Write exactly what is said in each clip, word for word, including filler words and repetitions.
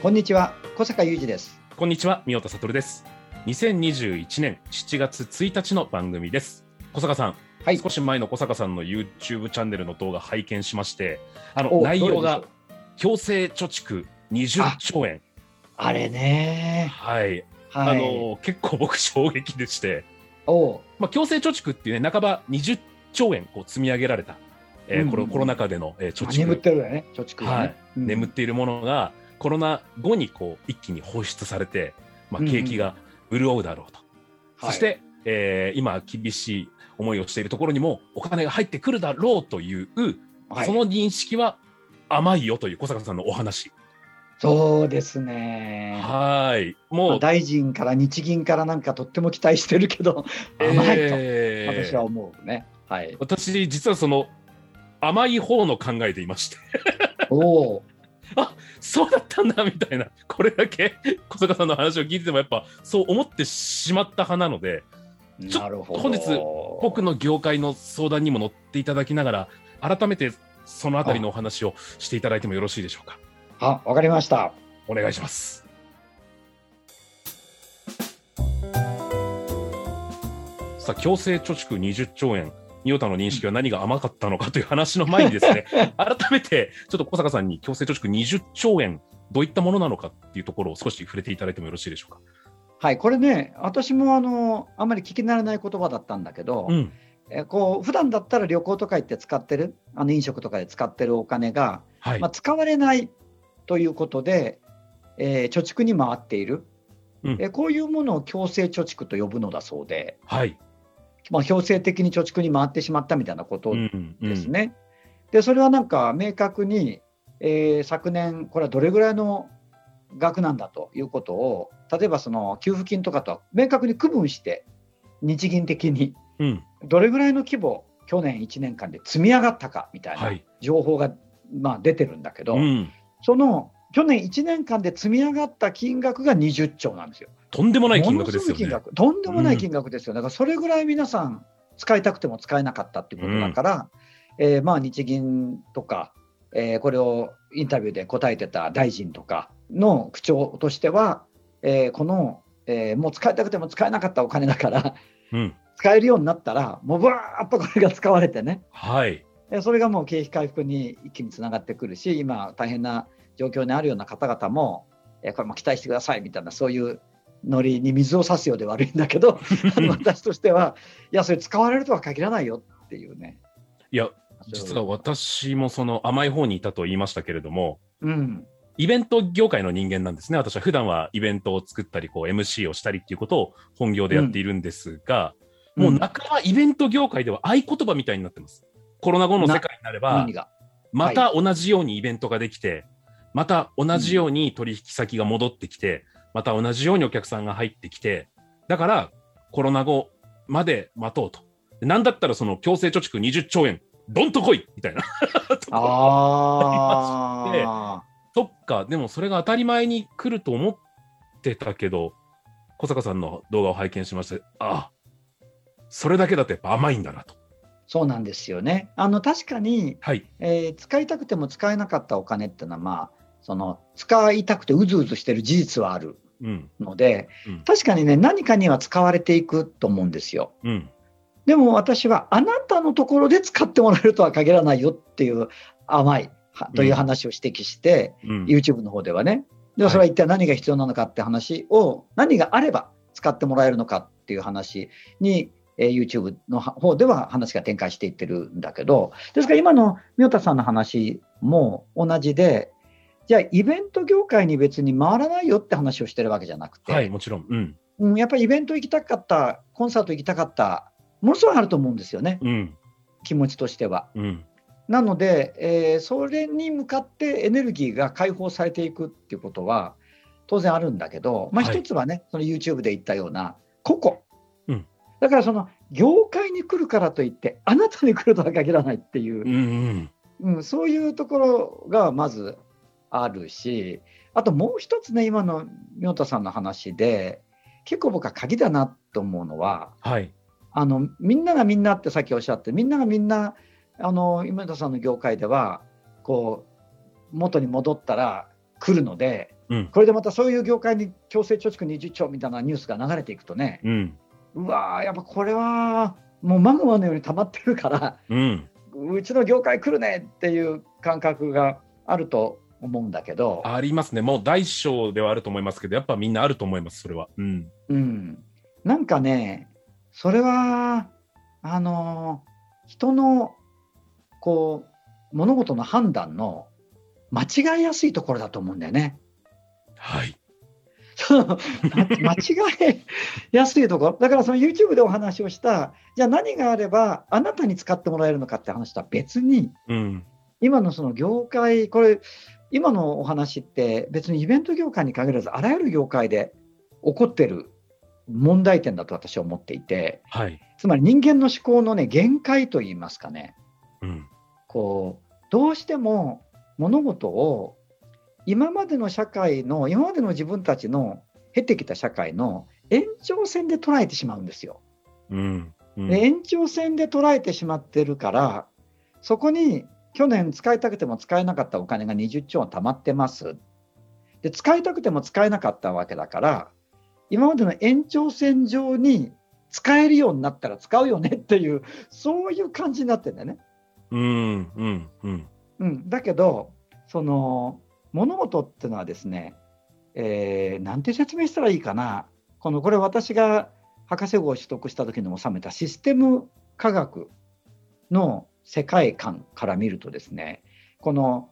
こんにちは、小坂雄二です。こんにちは、三太悟です。にせんにじゅういちねんしちがつついたちの番組です。小坂さん、はい、少し前の小坂さんの YouTube チャンネルの動画拝見しまして、あの内容が強制貯蓄にじゅっちょうえん、 あ, あれね、はいはい、あの結構僕衝撃でして、お、まあ、強制貯蓄っていうね、半ばにじゅっちょうえんこう積み上げられた、えーうん、このコロナ禍での、えー、貯蓄、眠ってるよね、貯蓄がね、はいうん、眠っているものがコロナ後にこう一気に放出されて、まあ、景気が潤うだろうと、うん、そして、はい、えー、今厳しい思いをしているところにもお金が入ってくるだろうという、はい、その認識は甘いよという小坂さんのお話。そうですね、はい、もう、まあ、大臣から日銀からなんかとっても期待してるけど、えー、甘いと私は思うね、はい、私実はその甘い方の考えでいましておあ、そうだったんだみたいな、これだけ小坂さんの話を聞いててもやっぱそう思ってしまった派なので、ちょっと本日僕の業界の相談にも乗っていただきながら、改めてそのあたりのお話をしていただいてもよろしいでしょうか。あ、わかりました、お願いします。さあ、強制貯蓄にじゅっちょうえん、ニオタの認識は何が甘かったのかという話の前にですね改めてちょっと小坂さんに強制貯蓄にじゅっちょうえんどういったものなのかっていうところを少し触れていただいてもよろしいでしょうか。はい、これね、私もあのあんまり聞き慣れない言葉だったんだけど、うん、えこう普段だったら旅行とか行って使ってる、あの飲食とかで使ってるお金が、はい、まあ、使われないということで、えー、貯蓄に回っている、うん、えこういうものを強制貯蓄と呼ぶのだそうで、はい、まあ、強制的に貯蓄に回ってしまったみたいなことですね、うんうん、でそれはなんか明確に、えー、昨年これはどれぐらいの額なんだということを、例えばその給付金とかとは明確に区分して、日銀的にどれぐらいの規模、うん、去年いちねんかんで積み上がったかみたいな情報が、はい、まあ、出てるんだけど、うん、その去年いちねんかんで積み上がった金額がにじゅっちょうなんですよ。とんでもない金額ですよね。金額、とんでもない金額ですよ、うん、だからそれぐらい皆さん使いたくても使えなかったっていうことだから、うん、えー、まあ日銀とか、えー、これをインタビューで答えてた大臣とかの口調としては、えー、この、えー、もう使いたくても使えなかったお金だから、うん、使えるようになったらもうブワーっとこれが使われてね、はい、それがもう景気回復に一気につながってくるし、今大変な状況にあるような方々も、えー、これも期待してくださいみたいな、そういうノリに水を差すようで悪いんだけど私としてはいや、それ使われるとは限らないよっていうね。いや、実は私もその甘い方にいたと言いましたけれども、うん、イベント業界の人間なんですね。私は普段はイベントを作ったり、こう エムシー をしたりっていうことを本業でやっているんですが、うん、もう中はイベント業界では合言葉みたいになってます。コロナ後の世界になれば、また同じようにイベントができて、はい、また同じように取引先が戻ってきて、また同じようにお客さんが入ってきて、だからコロナ後まで待とうと。なんだったらその強制貯蓄にじゅっちょうえん、どんと来いみたいなところがありまして、そっか、でもそれが当たり前に来ると思ってたけど、小坂さんの動画を拝見しまして、ああ、それだけだとやっぱ甘いんだなと。そうなんですよね。あの確かに、はい、えー、使いたくても使えなかったお金っていうのは、まあ、その使いたくてうずうずしてる事実はあるので、うんうん、確かにね、何かには使われていくと思うんですよ、うん、でも私はあなたのところで使ってもらえるとは限らないよっていう甘いという話を指摘して、うん、YouTube の方ではね、ではそれは一体何が必要なのかって話を、はい、何があれば使ってもらえるのかっていう話に、えー、YouTube の方では話が展開していってるんだけど、ですから今の三田さんの話も同じで、じゃあイベント業界に別に回らないよって話をしてるわけじゃなくて、はい、もちろん、うん、うん、やっぱりイベント行きたかった、コンサート行きたかった、ものすごいあると思うんですよね、うん、気持ちとしては、うん、なので、えー、それに向かってエネルギーが解放されていくっていうことは当然あるんだけど、まあ、一つはね、はい、その YouTube で言ったような個々、うん、だからその業界に来るからといってあなたに来るとは限らないっていう、うんうんうん、そういうところがまずあるし、あともう一つね、今の明太さんの話で結構僕は鍵だなと思うのは、はい、あのみんながみんなってさっきおっしゃって、みんながみんなあの今田さんの業界ではこう元に戻ったら来るので、うん、これでまたそういう業界に強制貯蓄にじゅっちょうみたいなニュースが流れていくとね、うん、うわーやっぱこれはもうマグマのように溜まってるから、うん、うちの業界来るねっていう感覚があると思うんだけど、ありますね、もう大小ではあると思いますけど、やっぱみんなあると思います、それは、うんうん、なんかねそれはあの人のこう物事の判断の間違いやすいところだと思うんだよね。はい。間違いやすいところだから、その YouTube でお話をしたじゃあ何があればあなたに使ってもらえるのかって話とは別に、うん、今のその業界、これ今のお話って別にイベント業界に限らずあらゆる業界で起こってる問題点だと私は思っていて、はい、つまり人間の思考の、ね、限界といいますかね、うん、こうどうしても物事を今までの社会の今までの自分たちの経てきた社会の延長線で捉えてしまうんですよ、うんうん、で延長線で捉えてしまってるから、そこに去年使いたくても使えなかったお金がにじゅっちょう貯まってます。で使いたくても使えなかったわけだから、今までの延長線上に使えるようになったら使うよねっていう、そういう感じになってんだよね。うんうんうんうん。だけどその物事ってのはですね、えー、なんて説明したらいいかな。このこれ私が博士号を取得した時に収めたシステム科学の世界観から見るとですね、この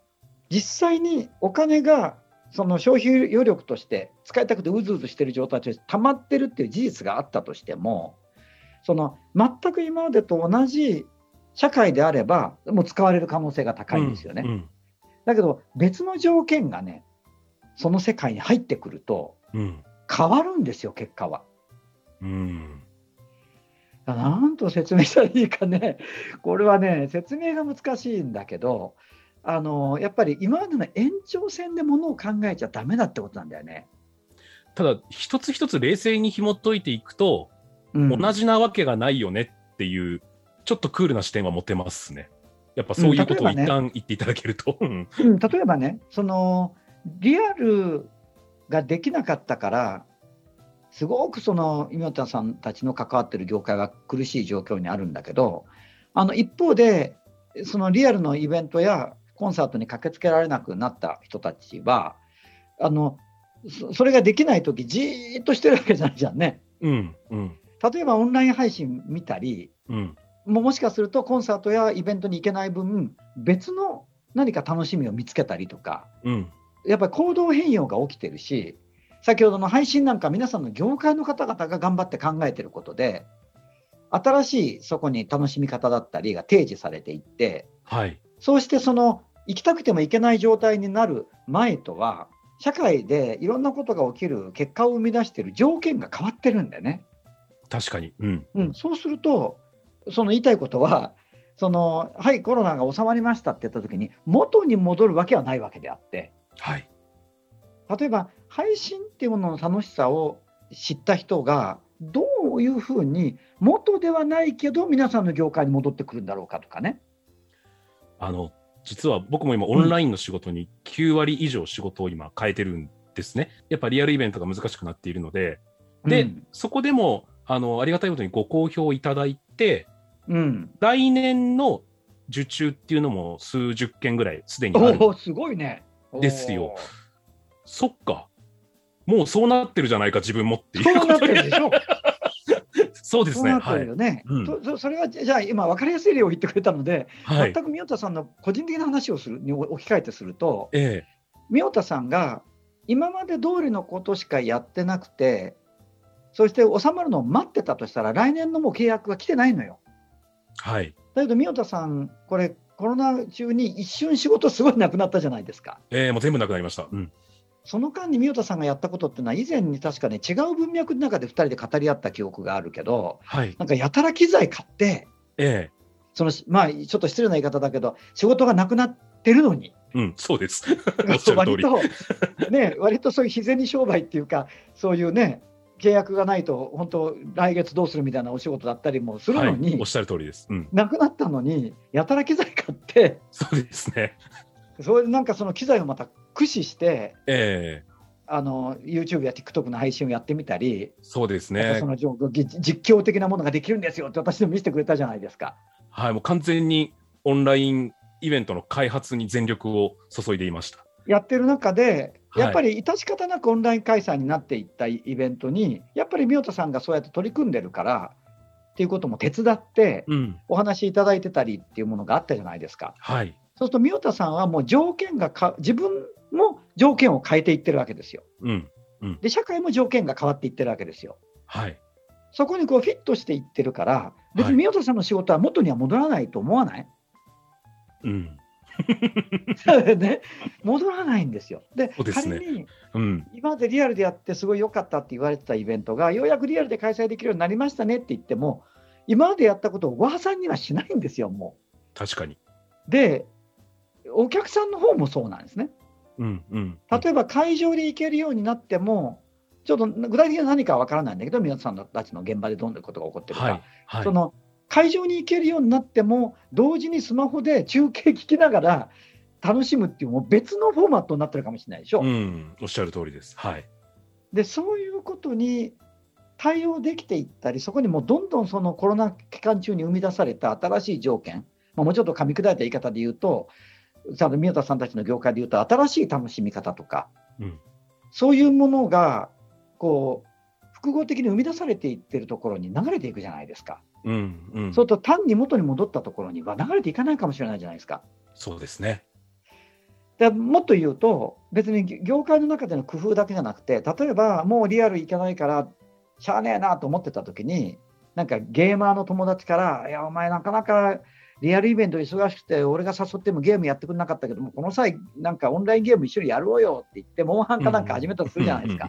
実際にお金がその消費余力として使いたくてうずうずしている状態として溜まってるっていう事実があったとしても、その全く今までと同じ社会であればもう使われる可能性が高いんですよね、うんうん、だけど別の条件がねその世界に入ってくると変わるんですよ、結果は、うん、なんと説明したらいいかね、これはね説明が難しいんだけど、あのやっぱり今までの延長線でものを考えちゃダメだってことなんだよね。ただ一つ一つ冷静に紐解いていくと、うん、同じなわけがないよねっていうちょっとクールな視点は持てますね。やっぱそういうことを一旦言っていただけると、うん、例えば ね、うん、例えばねそのリアルができなかったからすごくその今田さんたちの関わってる業界は苦しい状況にあるんだけど、あの一方でそのリアルのイベントやコンサートに駆けつけられなくなった人たちはあの そ, それができないときじーっとしてるわけじゃないじゃんね、うんうん、例えばオンライン配信見たり、うん、も, もしかするとコンサートやイベントに行けない分別の何か楽しみを見つけたりとか、うん、やっぱり行動変容が起きてるし、先ほどの配信なんか皆さんの業界の方々が頑張って考えてることで新しいそこに楽しみ方だったりが提示されていって、はい、そうしてその行きたくても行けない状態になる前とは社会でいろんなことが起きる結果を生み出している条件が変わってるんだよね。確かに、うんうん、そうするとその言いたいことはそのはいコロナが収まりましたって言った時に元に戻るわけはないわけであって、はい、例えば配信っていうものの楽しさを知った人がどういうふうに元ではないけど皆さんの業界に戻ってくるんだろうかとかね。あの実は僕も今オンラインの仕事にきゅうわり以上仕事を今変えてるんですね。やっぱリアルイベントが難しくなっているので、で、うん、そこでも あの、ありがたいことにご好評いただいて、うん、来年の受注っていうのも数十件ぐらいすでにある。おー、すごいね。ですよ。そっか、もうそうなってるじゃないか自分もっていうことで。そうなってるでしょ。そうですね。それはじゃあ今分かりやすい例を言ってくれたので、はい、全く明太さんの個人的な話をするに置き換えてすると、ええ、明太さんが今まで通りのことしかやってなくてそして収まるのを待ってたとしたら来年のもう契約が来てないのよ。はい、だけど三代田さん、これコロナ中に一瞬仕事すごいなくなったじゃないですか。えー、もう全部なくなりました。うん、その間に三代田さんがやったことってのは以前に確かね違う文脈の中でふたりで語り合った記憶があるけど、はい、なんかやたら機材買って、えーそのまあ、ちょっと失礼な言い方だけど仕事がなくなってるのに、うん、そうですおっしゃる通り割と、ね、割とそういう日銭商売っていうかそういうね契約がないと本当来月どうするみたいなお仕事だったりもするのに、はい、おっしゃる通りです、うん、なくなったのにやたら機材買ってそうですねそれでなんかその機材をまた駆使して、えー、あの YouTube や TikTok の配信をやってみたりそうですねその実況的なものができるんですよって私でも見せてくれたじゃないですか。はい、もう完全にオンラインイベントの開発に全力を注いでいました。やってる中でやっぱり致し方なくオンライン開催になっていったイベントにやっぱり三代田さんがそうやって取り組んでるからっていうことも手伝ってお話いただいてたりっていうものがあったじゃないですか、はい、そうすると三代田さんはもう条件がか自分も条件を変えていってるわけですよ、うんうん、で社会も条件が変わっていってるわけですよ、はい、そこにこうフィットしていってるから別に三代田さんの仕事は元には戻らないと思わない、うんね、戻らないんですよ。で、そうですね、仮に、うん、今までリアルでやってすごい良かったって言われてたイベントがようやくリアルで開催できるようになりましたねって言っても今までやったことをご破算にはしないんですよ。もう確かにでお客さんの方もそうなんですね、うんうんうん、例えば会場で行けるようになってもちょっと具体的に何かは分からないんだけど皆さんたちの現場でどんなことが起こってるか、はいはい、その会場に行けるようになっても同時にスマホで中継聞きながら楽しむっていうもう別のフォーマットになってるかもしれないでしょ、うん、おっしゃる通りです、はい、でそういうことに対応できていったりそこにもうどんどんそのコロナ期間中に生み出された新しい条件、まあ、もうちょっと噛み砕いた言い方で言うと三代田さんたちの業界で言うと新しい楽しみ方とか、うん、そういうものがこう複合的に生み出されていってるところに流れていくじゃないですか、うんうん、そうすると単に元に戻ったところには流れていかないかもしれないじゃないですか。そうですね。でもっと言うと別に業界の中での工夫だけじゃなくて例えばもうリアル行けないからしゃあねえなと思ってた時になんかゲーマーの友達からいやお前なかなかリアルイベント忙しくて俺が誘ってもゲームやってくれなかったけどもこの際なんかオンラインゲーム一緒にやろうよって言ってモンハンかなんか始めたとするじゃないですか。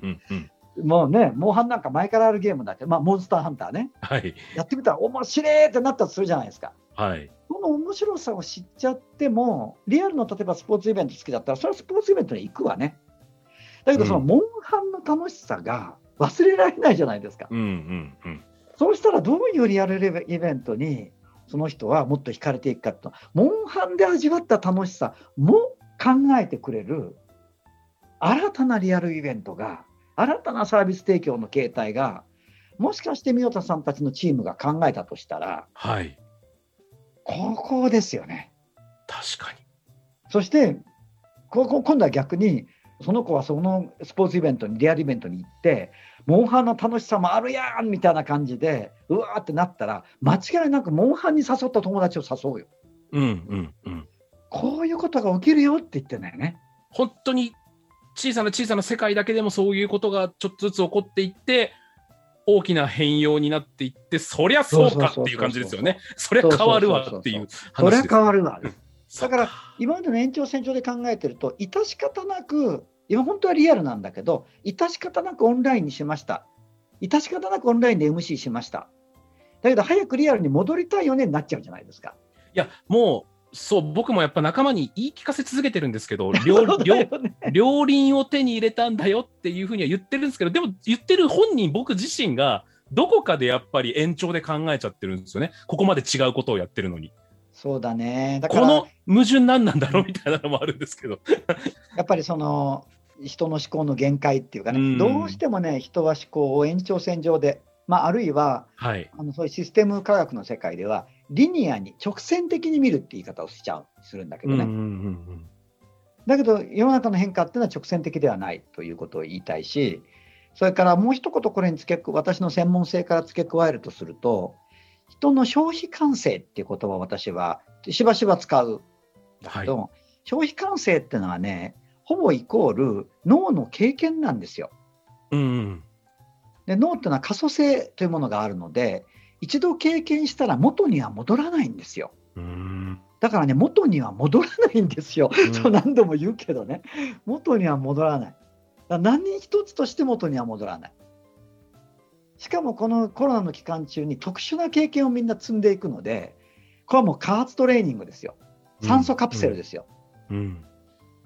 もうねモンハンなんか前からあるゲームだけど、まあ、モンスターハンターね、はい、やってみたら面白いってなったとするじゃないですか、はい、この面白さを知っちゃってもリアルの例えばスポーツイベント好きだったらそれはスポーツイベントに行くわね。だけどそのモンハンの楽しさが忘れられないじゃないですか、うんうんうん、そうしたらどういうリアルイベントにその人はもっと惹かれていくかとモンハンで味わった楽しさも考えてくれる新たなリアルイベントが新たなサービス提供の形態がもしかして三代田さんたちのチームが考えたとしたら、はい、ここですよね。確かに。そしてここ今度は逆にその子はそのスポーツイベントにリアルイベントに行ってモンハンの楽しさもあるやんみたいな感じでうわーってなったら間違いなくモンハンに誘った友達を誘うよ、うんうんうん、こういうことが起きるよって言ってんだよね。本当に小さな小さな世界だけでもそういうことがちょっとずつ起こっていって大きな変容になっていってそりゃそうかっていう感じですよね。そりゃ変わるわっていう話です。そりゃ変わるわだから今までの延長線上で考えてると致し方なく今本当はリアルなんだけど致し方なくオンラインにしました。致し方なくオンラインで エムシー しました。だけど早くリアルに戻りたいよねになっちゃうじゃないですか。いやもうそう僕もやっぱ仲間に言い聞かせ続けてるんですけど両、ね、両輪を手に入れたんだよっていうふうには言ってるんですけどでも言ってる本人僕自身がどこかでやっぱり延長で考えちゃってるんですよね。ここまで違うことをやってるのに。そうだね。だからこの矛盾何なんだろうみたいなのもあるんですけどやっぱりその人の思考の限界っていうかね、うん、どうしてもね人は思考を延長線上で、まあ、あるいは、はい、あのそういうシステム科学の世界ではリニアに直線的に見るって言い方をしちゃうするんだけどね、うんうんうん、だけど世の中の変化っていうのは直線的ではないということを言いたいしそれからもう一言これに付け私の専門性から付け加えるとすると人の消費感性っていう言葉を私はしばしば使うんだけど、はい、消費感性っていうのはねほぼイコール脳の経験なんですよ、うんうん、で脳っていうのは可塑性というものがあるので、一度経験したら元には戻らないんですよ。うーん、だからね、元には戻らないんですよ、うん、そう何度も言うけどね、元には戻らない。だから何一つとして元には戻らない。しかもこのコロナの期間中に特殊な経験をみんな積んでいくので、これはもう加圧トレーニングですよ。酸素カプセルですよ、うんうん、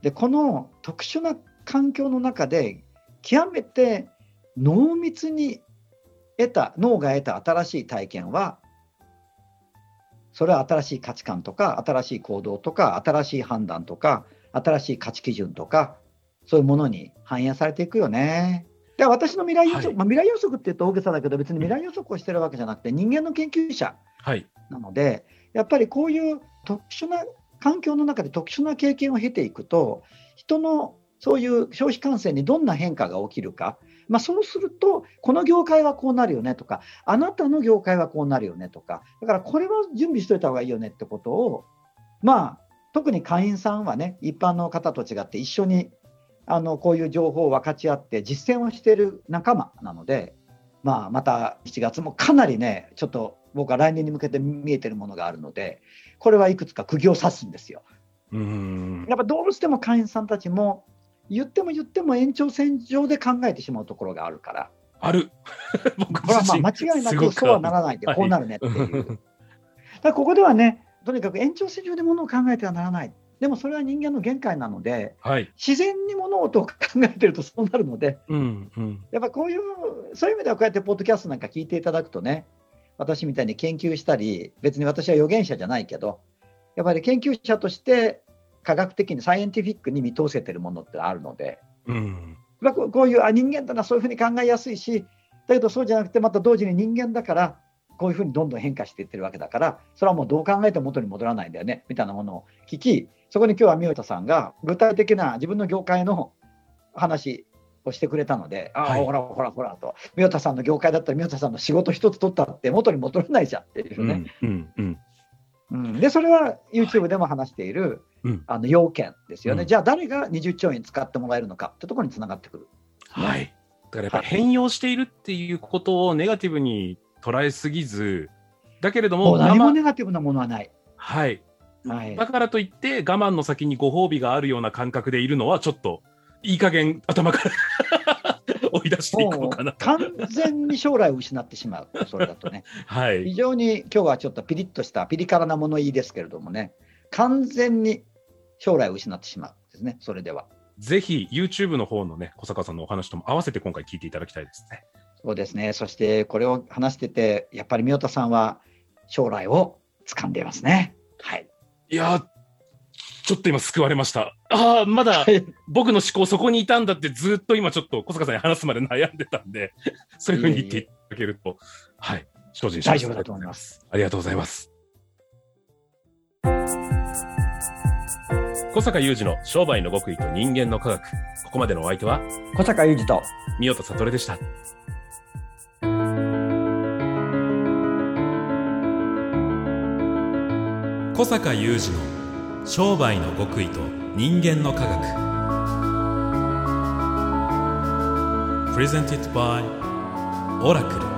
でこの特殊な環境の中で極めて濃密に得た、脳が得た新しい体験は、それは新しい価値観とか新しい行動とか新しい判断とか新しい価値基準とか、そういうものに反映されていくよね。で私の未来予測、はい、まあ、未来予測って言うと大げさだけど、別に未来予測をしてるわけじゃなくて、人間の研究者なので、はい、やっぱりこういう特殊な環境の中で特殊な経験を経ていくと、人のそういう消費感性にどんな変化が起きるか、まあ、そうするとこの業界はこうなるよねとか、あなたの業界はこうなるよねとか、だからこれは準備しといた方がいいよねってことを、まあ、特に会員さんはね、一般の方と違って一緒にあのこういう情報を分かち合って実践をしている仲間なので、まあ、またしちがつもかなりね、ちょっと僕は来年に向けて見えてるものがあるので、これはいくつか釘を刺すんですよ。うーん、やっぱどうしても会員さんたちも言っても言っても延長線上で考えてしまうところがあるから、ある僕これはまあ間違いなくそうはならないで、こうなるねっていう、はい、だからここではね、とにかく延長線上でものを考えてはならない。でもそれは人間の限界なので、はい、自然に物事を考えてるとそうなるので、うんうん、やっぱこういうそういう意味ではこうやってポッドキャストなんか聞いていただくとね、私みたいに研究したり、別に私は預言者じゃないけど、やっぱり研究者として科学的にサイエンティフィックに見通せてるものってあるので、うん、こういうあ人間だな、そういうふうに考えやすいし、だけどそうじゃなくて、また同時に人間だからこういうふうにどんどん変化していってるわけだから、それはもうどう考えても元に戻らないんだよねみたいなものを聞き、そこに今日は三浦さんが具体的な自分の業界の話をしてくれたので、あ、はい、ほらほらほらと、三浦さんの業界だったら三浦さんの仕事一つ取ったって元に戻らないじゃんっていうね、うんうんうんうん、でそれは YouTube でも話している、はい、あの要件ですよね、うん、じゃあ誰がにじゅっちょうえん使ってもらえるのかってところにつながってくる、はい、だからやっぱり変容しているっていうことをネガティブに捉えすぎず、だけれども、もう何もネガティブなものはない、はいはい、だからといって我慢の先にご褒美があるような感覚でいるのはちょっといい加減頭から追い出していこうかなと、完全に将来を失ってしまうそれだとね、はい、非常に今日はちょっとピリッとしたピリ辛な物言いですけれどもね、完全に将来を失ってしまうですね。それではぜひ YouTube の方のね、小坂さんのお話とも合わせて今回聞いていただきたいですね。そうですね。そしてこれを話してて、やっぱり三田さんは将来を掴んでいますね。はい。いや、ちょっと今救われました。ああ、まだ僕の思考そこにいたんだってずっと今ちょっと小坂さんに話すまで悩んでたんで、そういうふうに言っていただけると、いえいえ、はい、精進します。大丈夫だと思います。ありがとうございます。小坂雄二の商売の極意と人間の科学。ここまでのお相手は小坂雄二と三代田悟でした。小坂雄二の商売の極意と人間の科学。 Presented by Oracle。